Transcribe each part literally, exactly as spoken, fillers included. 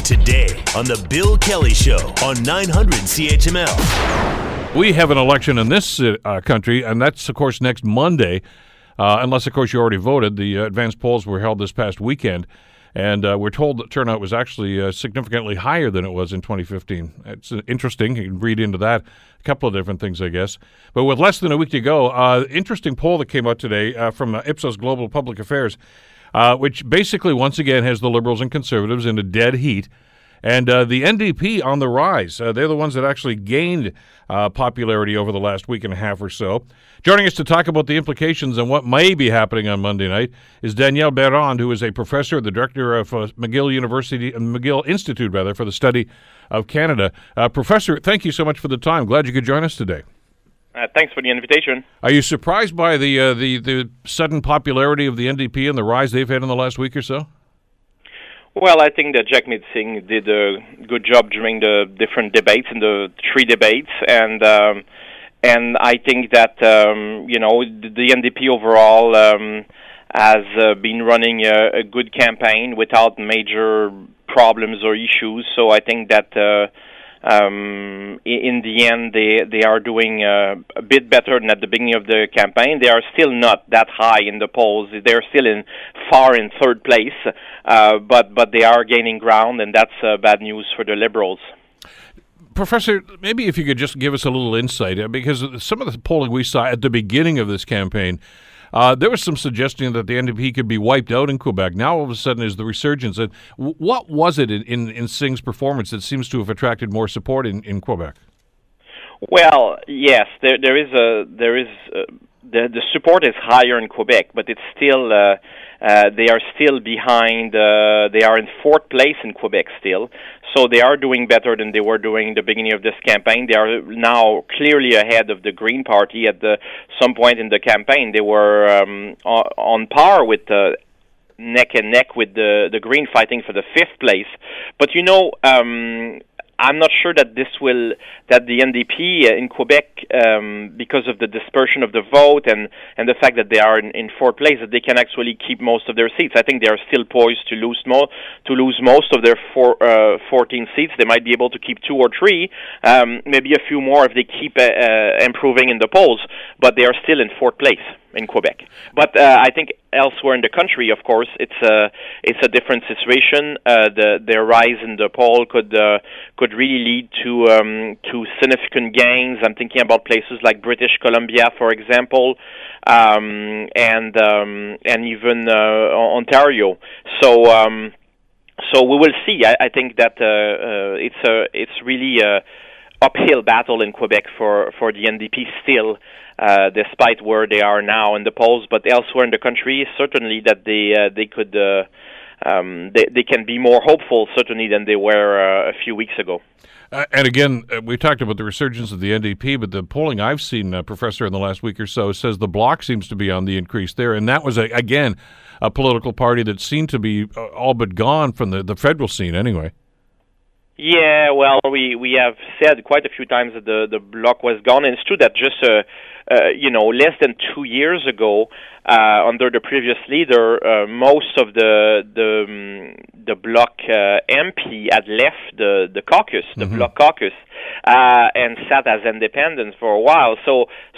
Today on The Bill Kelly Show on nine hundred C H M L. We have an election in this uh, country, and that's, of course, next Monday, uh, unless, of course, you already voted. The uh, advanced polls were held this past weekend, and uh, we're told that turnout was actually uh, significantly higher than it was in twenty fifteen. It's interesting. You can read into that. A couple of different things, I guess. But with less than a week to go, uh, interesting poll that came out today uh, from uh, Ipsos Global Public Affairs, Uh, which basically, once again, has the Liberals and Conservatives in a dead heat. And uh, the N D P on the rise. Uh, they're the ones that actually gained uh, popularity over the last week and a half or so. Joining us to talk about the implications and what may be happening on Monday night is Daniel Béland, who is a professor, the director of uh, McGill University, uh, McGill Institute, rather, for the Study of Canada. Uh, professor, thank you so much for the time. Glad you could join us today. Uh, thanks for the invitation. Are you surprised by the, uh, the the sudden popularity of the N D P and the rise they've had in the last week or so? Well, I think that Jagmeet Singh did a good job during the different debates, in the three debates, and um, and I think that um, you know the N D P overall um, has uh, been running a, a good campaign without major problems or issues. So I think that. Uh, Um, in the end, they they are doing uh, a bit better than at the beginning of the campaign. They are still not that high in the polls. They're still in far in third place, uh, but but they are gaining ground, and that's uh, bad news for the Liberals. Professor, maybe if you could just give us a little insight, because some of the polling we saw at the beginning of this campaign, Uh, there was some suggestion that the N D P could be wiped out in Quebec. Now, all of a sudden, is the resurgence. And what was it in, in, in Singh's performance that seems to have attracted more support in, in Quebec? Well, yes, there there is a there is a, the the support is higher in Quebec, but it's still uh, uh, they are still behind. Uh, they are in fourth place in Quebec still, so they are doing better than they were doing at the beginning of this campaign. They are now clearly ahead of the Green Party. At the, some point in the campaign, they were um, on par with. Uh, neck and neck with the the Green, fighting for the fifth place. But you know, um, I'm not sure that this will that the N D P in Quebec, um, because of the dispersion of the vote and, and the fact that they are in, in fourth place, that they can actually keep most of their seats. I think they are still poised to lose mo- to lose most of their four, uh, fourteen seats. They might be able to keep two or three, um, maybe a few more if they keep uh, uh, improving in the polls. But they are still in fourth place in Quebec. But uh, I think elsewhere in the country, of course, it's a it's a different situation. Uh, the their rise in the poll could uh, could really lead to um, to significant gains. I'm thinking about places like British Columbia, for example, um, and um, and even uh, Ontario. So. Um, so we will see. I, I think that uh, uh, it's a it's really a uphill battle in Quebec for for the N D P still. Uh, despite where they are now in the polls, but elsewhere in the country, certainly that they uh, they could uh, um, they they can be more hopeful certainly than they were uh, a few weeks ago. Uh, and again, uh, we talked about the resurgence of the N D P, but the polling I've seen, uh, Professor, in the last week or so says the Bloc seems to be on the increase there, and that was a, again a political party that seemed to be uh, all but gone from the, the federal scene anyway. Yeah, well, we, we have said quite a few times that the, the Bloc was gone, and it's true that just, uh, uh, you know, less than two years ago, uh, under the previous leader, uh, most of the the, um, the Bloc uh, M P had left the, the caucus, the mm-hmm. Bloc caucus, uh, and sat as independent for a while. So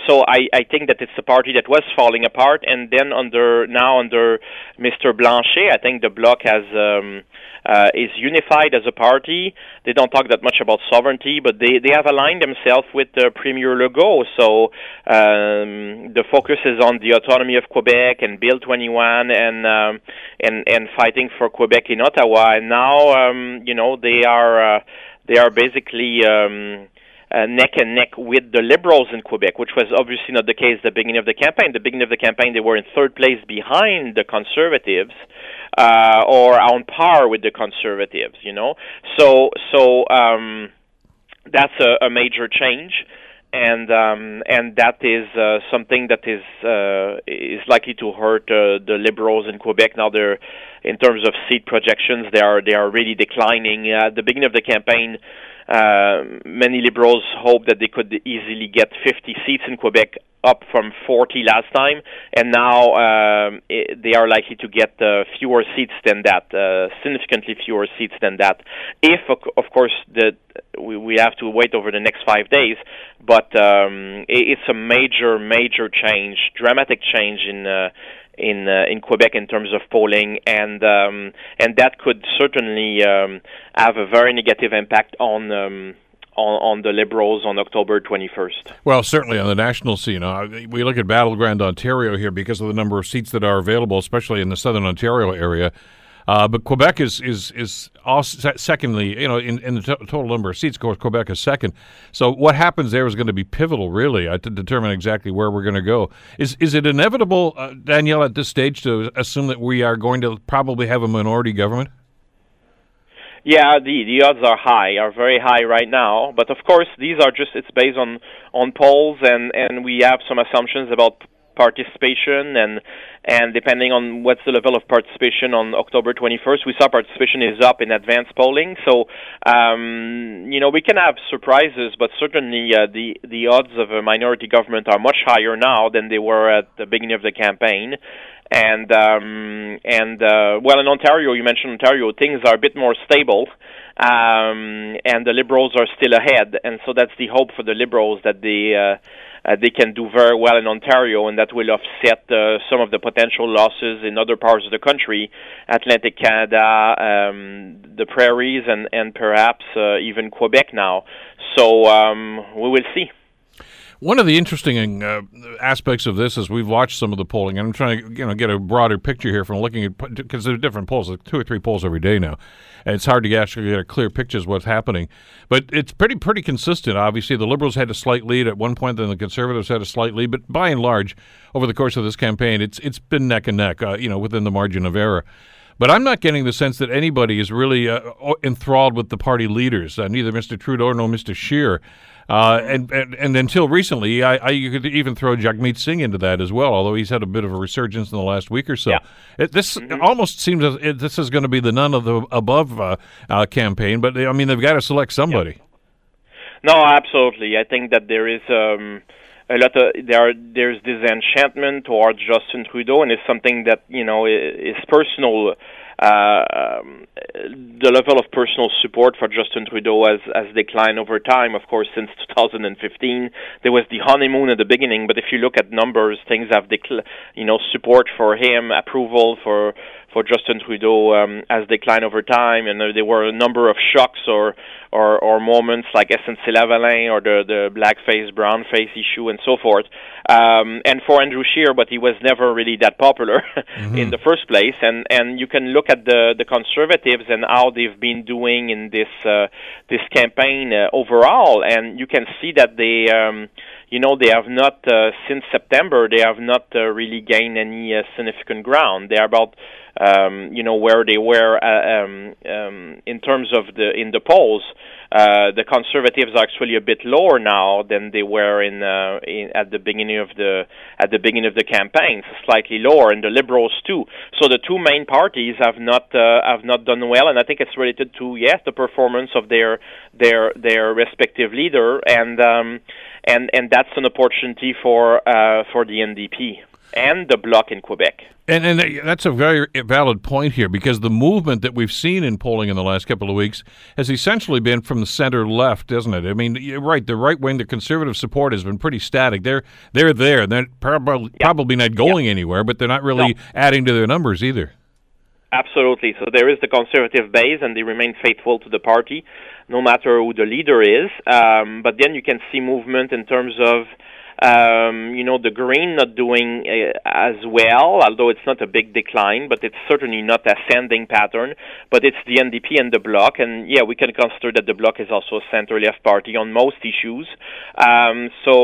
so I, I think that it's a party that was falling apart, and then under now under Mister Blanchet, I think the Bloc has um, uh, is unified as a party. They don't talk that much about sovereignty, but they, they have aligned themselves with uh, Premier Legault. So um, the focus is on the autonomy of Quebec and Bill twenty-one and um, and and fighting for Quebec in Ottawa. And now um, you know they are uh, they are basically. Um, Uh, neck and neck with the Liberals in Quebec, which was obviously not the case at the beginning of the campaign. The beginning of the campaign, they were in third place behind the Conservatives, uh, or on par with the Conservatives, you know. So, so um, that's a, a major change, and um, and that is uh, something that is uh, is likely to hurt uh, the Liberals in Quebec. Now they're. In terms of seat projections, they are they are really declining. Uh, at the beginning of the campaign, Uh, many Liberals hoped that they could easily get fifty seats in Quebec, up from forty last time, and now um, it, they are likely to get uh, fewer seats than that, uh, significantly fewer seats than that. If, of course, the, we, we have to wait over the next five days, but um, it, it's a major, major change, dramatic change in uh, in uh, in Quebec in terms of polling, and um, and that could certainly um, have a very negative impact on. Um, On, on the Liberals on October twenty-first. Well, certainly on the national scene. Uh, we look at battleground Ontario here because of the number of seats that are available, especially in the southern Ontario area. Uh, but Quebec is is, is also secondly, you know, in, in the t- total number of seats, of course, Quebec is second. So what happens there is going to be pivotal, really, uh, to determine exactly where we're going to go. Is is it inevitable, uh, Danielle, at this stage to assume that we are going to probably have a minority government? Yeah, the, the odds are high, are very high right now. But of course, these are just, it's based on, on polls, and, and we have some assumptions about participation, and and depending on what's the level of participation on October twenty-first, we saw participation is up in advanced polling. So, um, you know, we can have surprises, but certainly uh, the, the odds of a minority government are much higher now than they were at the beginning of the campaign. And, um, and uh, well, in Ontario, you mentioned Ontario, things are a bit more stable, um, and the Liberals are still ahead. And so that's the hope for the Liberals, that they uh, uh, they can do very well in Ontario, and that will offset uh, some of the potential losses in other parts of the country, Atlantic Canada, um, the Prairies, and, and perhaps uh, even Quebec now. So um, we will see. One of the interesting uh, aspects of this is we've watched some of the polling, and I'm trying to you know get a broader picture here from looking at, because there are different polls, like two or three polls every day now, and it's hard to actually get a clear picture of what's happening. But it's pretty pretty consistent. Obviously, the Liberals had a slight lead at one point, then the Conservatives had a slight lead, but by and large, over the course of this campaign, it's it's been neck and neck, uh, you know, within the margin of error. But I'm not getting the sense that anybody is really uh, enthralled with the party leaders, uh, neither Mister Trudeau nor Mister Scheer. Uh, and, and and until recently, I, I you could even throw Jagmeet Singh into that as well, although he's had a bit of a resurgence in the last week or so. Yeah. It, this mm-hmm. almost seems as it, this is going to be the none of the above uh, uh, campaign, but, they, I mean, they've got to select somebody. Yeah. No, absolutely. I think that there is... Um A lot of there are, there's disenchantment towards Justin Trudeau, and it's something that you know is personal. Uh, um, the level of personal support for Justin Trudeau has, has declined over time. Of course, since two thousand fifteen, there was the honeymoon at the beginning, but if you look at numbers, things have declined. You know, support for him, approval for. for Justin Trudeau um, has declined over time, and there were a number of shocks or or, or moments like S N C-Lavalin or the, the blackface, brownface issue and so forth. Um, and for Andrew Scheer, but he was never really that popular mm-hmm. in the first place. And, and you can look at the, the Conservatives and how they've been doing in this uh, this campaign uh, overall, and you can see that they... Um, You know, they have not, uh, since September, they have not uh, really gained any uh, significant ground. They are about, um, you know, where they were uh, um, um, in terms of the in the polls. Uh, the Conservatives are actually a bit lower now than they were in, uh, in at the beginning of the at the beginning of the campaign, so slightly lower, and the Liberals too. So the two main parties have not uh, have not done well, and I think it's related to yes the performance of their their their respective leader, and um, and and that. That's an opportunity for uh, for the N D P and the Bloc in Quebec. And, and that's a very valid point here, because the movement that we've seen in polling in the last couple of weeks has essentially been from the center-left, isn't it? I mean, you're right, the right wing, the Conservative support has been pretty static. They're they're there, and they're probably, yep. probably not going yep. anywhere, but they're not really no. adding to their numbers either. Absolutely. So there is the Conservative base, and they remain faithful to the party, no matter who the leader is. Um, but then you can see movement in terms of, um, you know, the Green not doing uh, as well, although it's not a big decline, but it's certainly not ascending pattern. But it's the N D P and the Bloc, and yeah, we can consider that the Bloc is also a center-left party on most issues. Um, so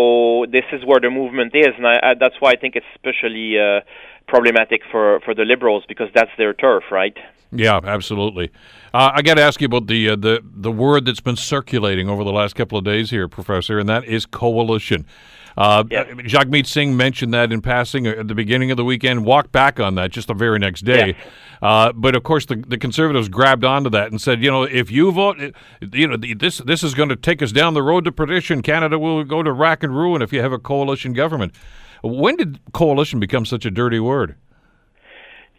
this is where the movement is, and I, I, that's why I think it's especially... Uh, problematic for, for the Liberals, because that's their turf, right? Yeah, absolutely. Uh, I got to ask you about the, uh, the the word that's been circulating over the last couple of days here, Professor, and that is coalition. Uh, yeah. Jagmeet Singh mentioned that in passing at the beginning of the weekend, walked back on that just the very next day. Yeah. Uh, but, of course, the, the Conservatives grabbed onto that and said, you know, if you vote, you know, this this is going to take us down the road to perdition. Canada will go to rack and ruin if you have a coalition government. When did coalition become such a dirty word?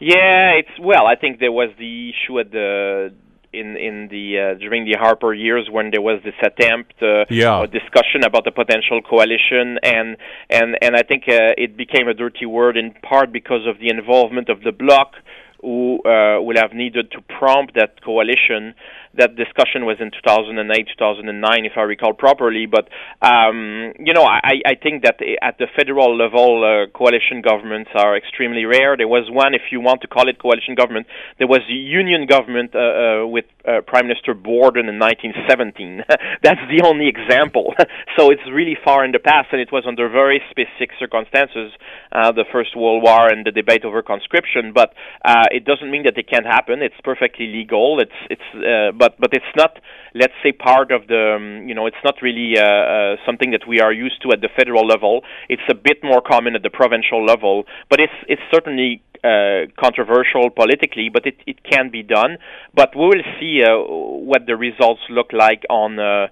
Yeah, it's well. I think there was the issue at the in in the uh, during the Harper years when there was this attempt, uh, yeah. or discussion about a potential coalition, and and and I think uh, it became a dirty word in part because of the involvement of the Bloc, who uh, will have needed to prompt that coalition. That discussion was in two thousand eight, two thousand nine, if I recall properly. But, um, you know, I, I think that at the federal level, uh, coalition governments are extremely rare. There was one, if you want to call it coalition government, there was a union government uh, uh, with uh, Prime Minister Borden in nineteen seventeen. That's the only example. So it's really far in the past, and it was under very specific circumstances, uh, the First World War and the debate over conscription. But uh, it doesn't mean that it can't happen. It's perfectly legal. It's it's uh, But but it's not, let's say, part of the, um, you know, it's not really uh, uh, something that we are used to at the federal level. It's a bit more common at the provincial level, but it's it's certainly uh, controversial politically, but it, it can be done. But we will see uh, what the results look like on uh,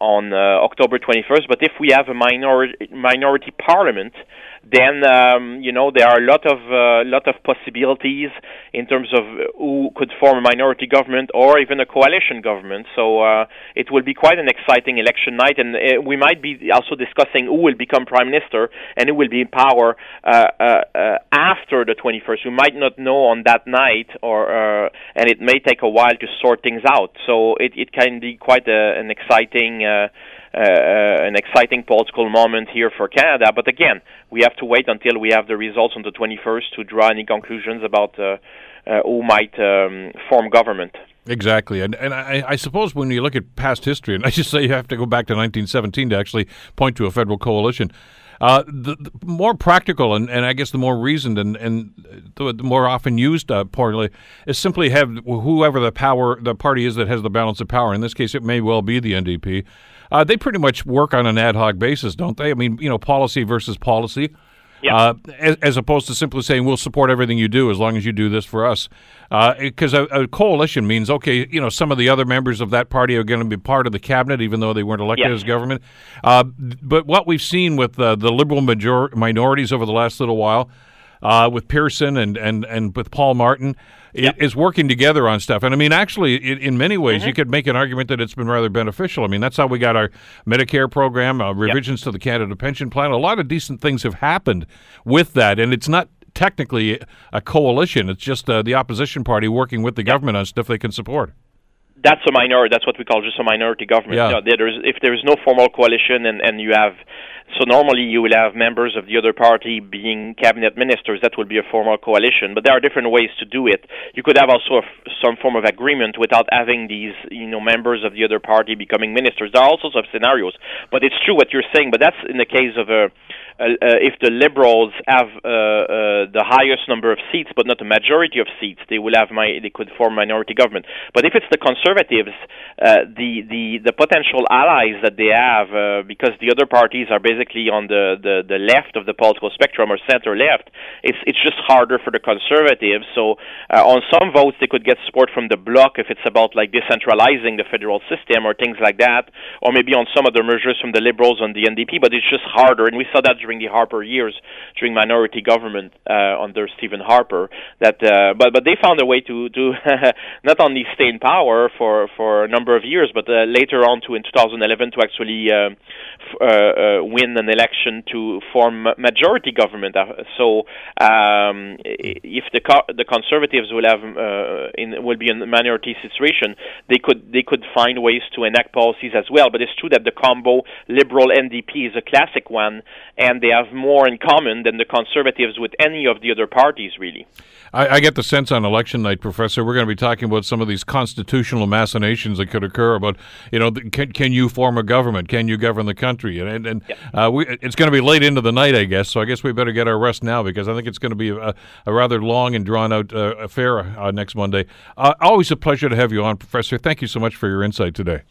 on uh, October twenty-first. But if we have a minority minority parliament, then um, you know there are a lot of uh, lot of possibilities in terms of who could form a minority government or even a coalition government. So uh, it will be quite an exciting election night, and uh, we might be also discussing who will become prime minister and who will be in power uh, uh, uh, after the twenty-first. We might not know on that night, or uh, and it may take a while to sort things out. So it, it can be quite a, an exciting. Uh, Uh, an exciting political moment here for Canada. But again, we have to wait until we have the results on the twenty-first to draw any conclusions about uh, uh, who might um, form government. Exactly. And and I, I suppose when you look at past history, and I just say you have to go back to nineteen seventeen to actually point to a federal coalition, uh, the, the more practical and, and I guess the more reasoned and, and the more often used, uh, partly, is simply have whoever the power, the party is that has the balance of power. In this case, it may well be the N D P. Uh, they pretty much work on an ad hoc basis, don't they? I mean, you know, policy versus policy. Yeah. Uh, as, as opposed to simply saying, we'll support everything you do as long as you do this for us. Because uh, a, a coalition means, okay, you know, some of the other members of that party are going to be part of the cabinet, even though they weren't elected yeah. as government. Uh, but what we've seen with uh, the Liberal major- minorities over the last little while, uh, with Pearson and, and, and with Paul Martin, yep. is working together on stuff. And, I mean, actually, it, in many ways, mm-hmm. you could make an argument that it's been rather beneficial. I mean, that's how we got our Medicare program, uh, revisions yep. to the Canada Pension Plan. A lot of decent things have happened with that, and it's not technically a coalition. It's just uh, the opposition party working with the yep. government on stuff they can support. That's a minor. That's what we call just a minority government. Yeah. No, there's, if there is no formal coalition, and, and you have, so normally you will have members of the other party being cabinet ministers. That would be a formal coalition. But there are different ways to do it. You could have also a, some form of agreement without having these, you know, members of the other party becoming ministers. There are all sorts of scenarios. But it's true what you're saying. But that's in the case of a. Uh, if the Liberals have uh, uh, the highest number of seats, but not a majority of seats, they will have my, they could form minority government. But if it's the Conservatives, uh, the, the the potential allies that they have, uh, because the other parties are basically on the, the, the left of the political spectrum or center left, it's it's just harder for the Conservatives. So uh, on some votes, they could get support from the Bloc if it's about like decentralizing the federal system or things like that, or maybe on some of the measures from the Liberals on the N D P. But it's just harder, and we saw that during the Harper years, during minority government uh, under Stephen Harper, that uh, but but they found a way to to not only stay in power for, for a number of years, but uh, later on to in two thousand eleven to actually uh, f- uh, uh, win an election to form majority government. So um, if the co- the Conservatives will have uh, in will be in a minority situation, they could they could find ways to enact policies as well. But it's true that the combo Liberal N D P is a classic one, and hand, they have more in common than the Conservatives with any of the other parties, really. I, I get the sense on election night, Professor, we're going to be talking about some of these constitutional machinations that could occur about, you know, can, can you form a government? Can you govern the country? And, and, and yeah. uh, we, it's going to be late into the night, I guess, so I guess we better get our rest now, because I think it's going to be a, a rather long and drawn-out uh, affair uh, next Monday. Uh, always a pleasure to have you on, Professor. Thank you so much for your insight today.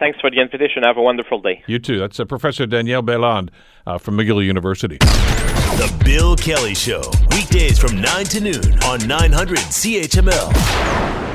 Thanks for the invitation. Have a wonderful day. You too. That's uh, Professor Daniel Béland uh, from McGill University. The Bill Kelly Show, weekdays from nine to noon on nine hundred C H M L.